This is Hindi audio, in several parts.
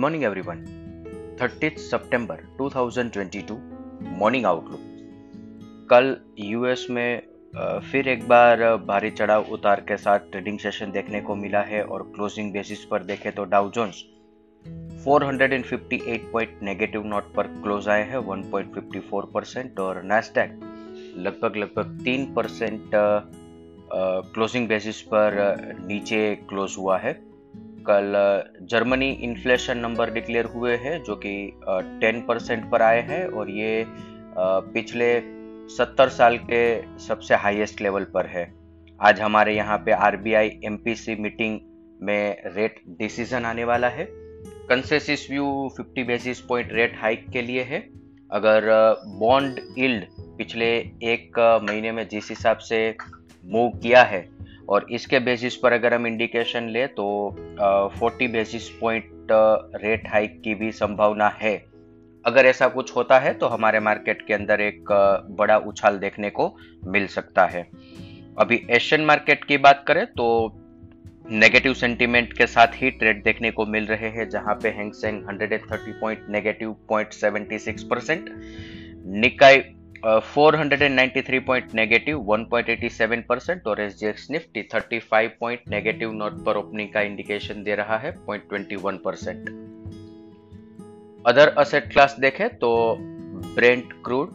Good morning everyone. 30 सितंबर 2022 मॉर्निंग आउटलुक। कल यूएस में फिर एक बार भारी चढ़ाव उतार के साथ ट्रेडिंग सेशन देखने को मिला है और क्लोजिंग बेसिस पर देखें तो Dow Jones 458 point negative note पर क्लोज आए हैं 1.54% और नैस्डैक लगभग 3% क्लोजिंग बेसिस पर नीचे क्लोज हुआ है। कल जर्मनी इन्फ्लेशन नंबर डिक्लेयर हुए हैं जो कि 10% पर आए हैं और ये पिछले 70 साल के सबसे हाईएस्ट लेवल पर है। आज हमारे यहाँ पे आरबीआई एमपीसी मीटिंग में रेट डिसीजन आने वाला है। Consensus view 50 basis point rate hike के लिए है। अगर बॉन्ड यील्ड पिछले एक महीने में जिस हिसाब से मूव किया है और इसके बेसिस पर अगर हम इंडिकेशन ले तो 40 बेसिस पॉइंट रेट हाइक की भी संभावना है। अगर ऐसा कुछ होता है तो हमारे मार्केट के अंदर एक बड़ा उछाल देखने को मिल सकता है। अभी एशियन मार्केट की बात करें तो नेगेटिव सेंटीमेंट के साथ ही ट्रेड देखने को मिल रहे हैं, जहां पे Hang Seng 130 point negative 0.76%, Nikkei 493 point negative 1.87% और SGX Nifty 35 point negative note पर ओपनिंग का इंडिकेशन दे रहा है 0.21%। अदर असेट क्लास देखें तो Brent crude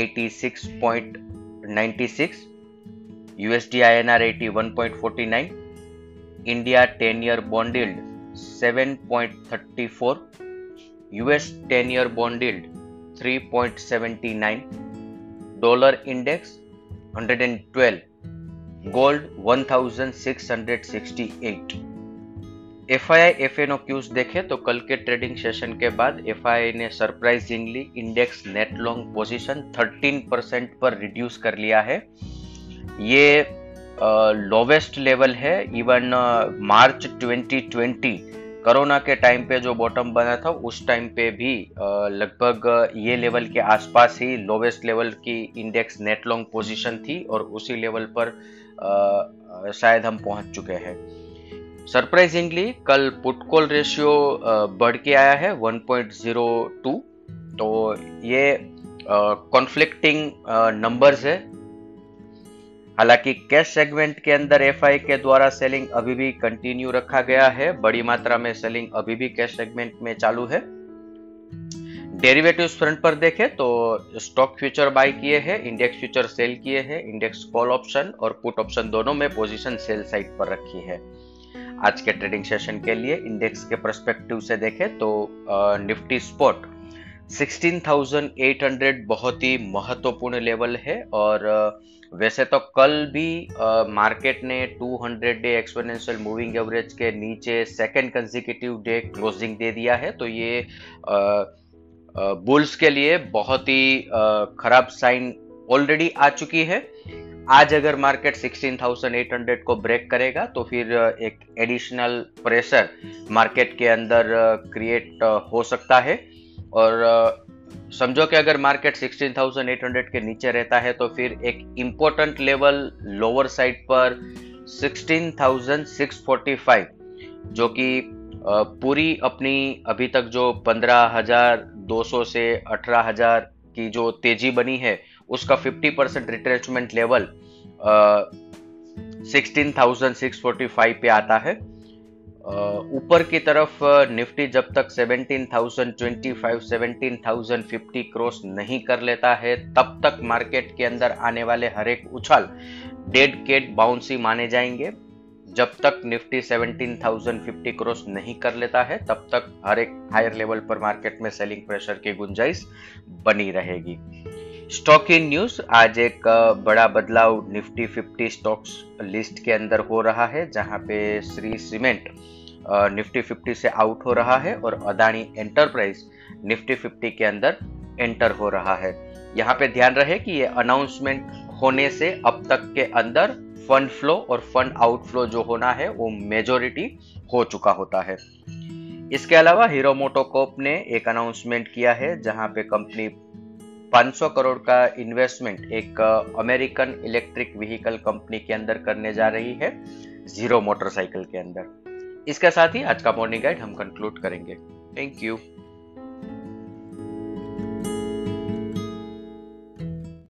86.96, USD/INR 81.49, India 10-year bond yield 7.34, US 10-year bond yield 3.79, dollar index 112, gold 1668। FII FNO cues देखें तो कल के ट्रेडिंग सेशन के बाद FII ने surprisingly index net long position 13% पर रिड्यूस कर लिया है। ये लोवेस्ट लेवल है। इवन मार्च 2020 कोरोना के टाइम पे जो बॉटम बना था उस टाइम पे भी लगभग ये लेवल के आसपास ही लोवेस्ट लेवल की इंडेक्स नेट लॉन्ग पोजीशन थी और उसी लेवल पर शायद हम पहुंच चुके हैं। सरप्राइजिंगली कल पुट कॉल रेशियो बढ़ के आया है 1.02, तो ये कॉन्फ्लिक्टिंग नंबर्स है। हालांकि कैश सेगमेंट के अंदर एफआई के द्वारा सेलिंग अभी भी कंटिन्यू रखा गया है, बड़ी मात्रा में सेलिंग अभी भी कैश सेगमेंट में चालू है। डेरिवेटिव्स फ्रंट पर देखें तो स्टॉक फ्यूचर बाय किए हैं, इंडेक्स फ्यूचर सेल किए हैं, इंडेक्स कॉल ऑप्शन और पुट ऑप्शन दोनों में पोजीशन सेल साइड पर रखी है। आज के ट्रेडिंग सेशन के लिए इंडेक्स के पर्सपेक्टिव से देखें तो निफ्टी स्पॉट 16,800 बहुत ही महत्वपूर्ण लेवल है और वैसे तो कल भी मार्केट ने 200 डे एक्सपोनेंशियल मूविंग एवरेज के नीचे सेकंड कंसेक्यूटिव डे क्लोजिंग दे दिया है, तो ये बुल्स के लिए बहुत ही खराब साइन ऑलरेडी आ चुकी है। आज अगर मार्केट 16,800 को ब्रेक करेगा तो फिर एक एडिशनल प्रेशर मार्केट के अंदर क्रिएट हो सकता है और समझो कि अगर मार्केट 16,800 के नीचे रहता है तो फिर एक इम्पोर्टेंट लेवल लोअर साइड पर 16,645, जो कि पूरी अपनी अभी तक जो 15,200 से 18,000 की जो तेजी बनी है उसका 50% रिट्रेसमेंट लेवल 16,645 पे आता है। ऊपर की तरफ निफ्टी जब तक 17,025 17,050 क्रॉस नहीं कर लेता है तब तक मार्केट के अंदर आने वाले हर एक उछाल डेड कैट बाउंस ही माने जाएंगे। जब तक निफ्टी 17,050 क्रॉस नहीं कर लेता है तब तक हर एक हायर लेवल पर मार्केट में सेलिंग प्रेशर की गुंजाइश बनी रहेगी। स्टॉक इन न्यूज, आज एक बड़ा बदलाव निफ्टी 50 स्टॉक्स लिस्ट के अंदर हो रहा है, जहां पे श्री सीमेंट निफ्टी 50 से आउट हो रहा है और अदानी एंटरप्राइज निफ्टी 50 के अंदर एंटर हो रहा है। यहां पे ध्यान रहे कि ये अनाउंसमेंट होने से अब तक के अंदर फंड फ्लो और फंड आउटफ्लो जो होना है वो मेजॉरिटी हो चुका होता है। इसके अलावा हीरो मोटोकॉर्प ने एक अनाउंसमेंट किया है, जहां पे कंपनी 500 करोड़ का इन्वेस्टमेंट एक अमेरिकन इलेक्ट्रिक व्हीकल कंपनी के अंदर करने जा रही है, जीरो मोटरसाइकिल के अंदर। इसके साथ ही आज का मॉर्निंग गाइड हम कंक्लूड करेंगे। Thank you.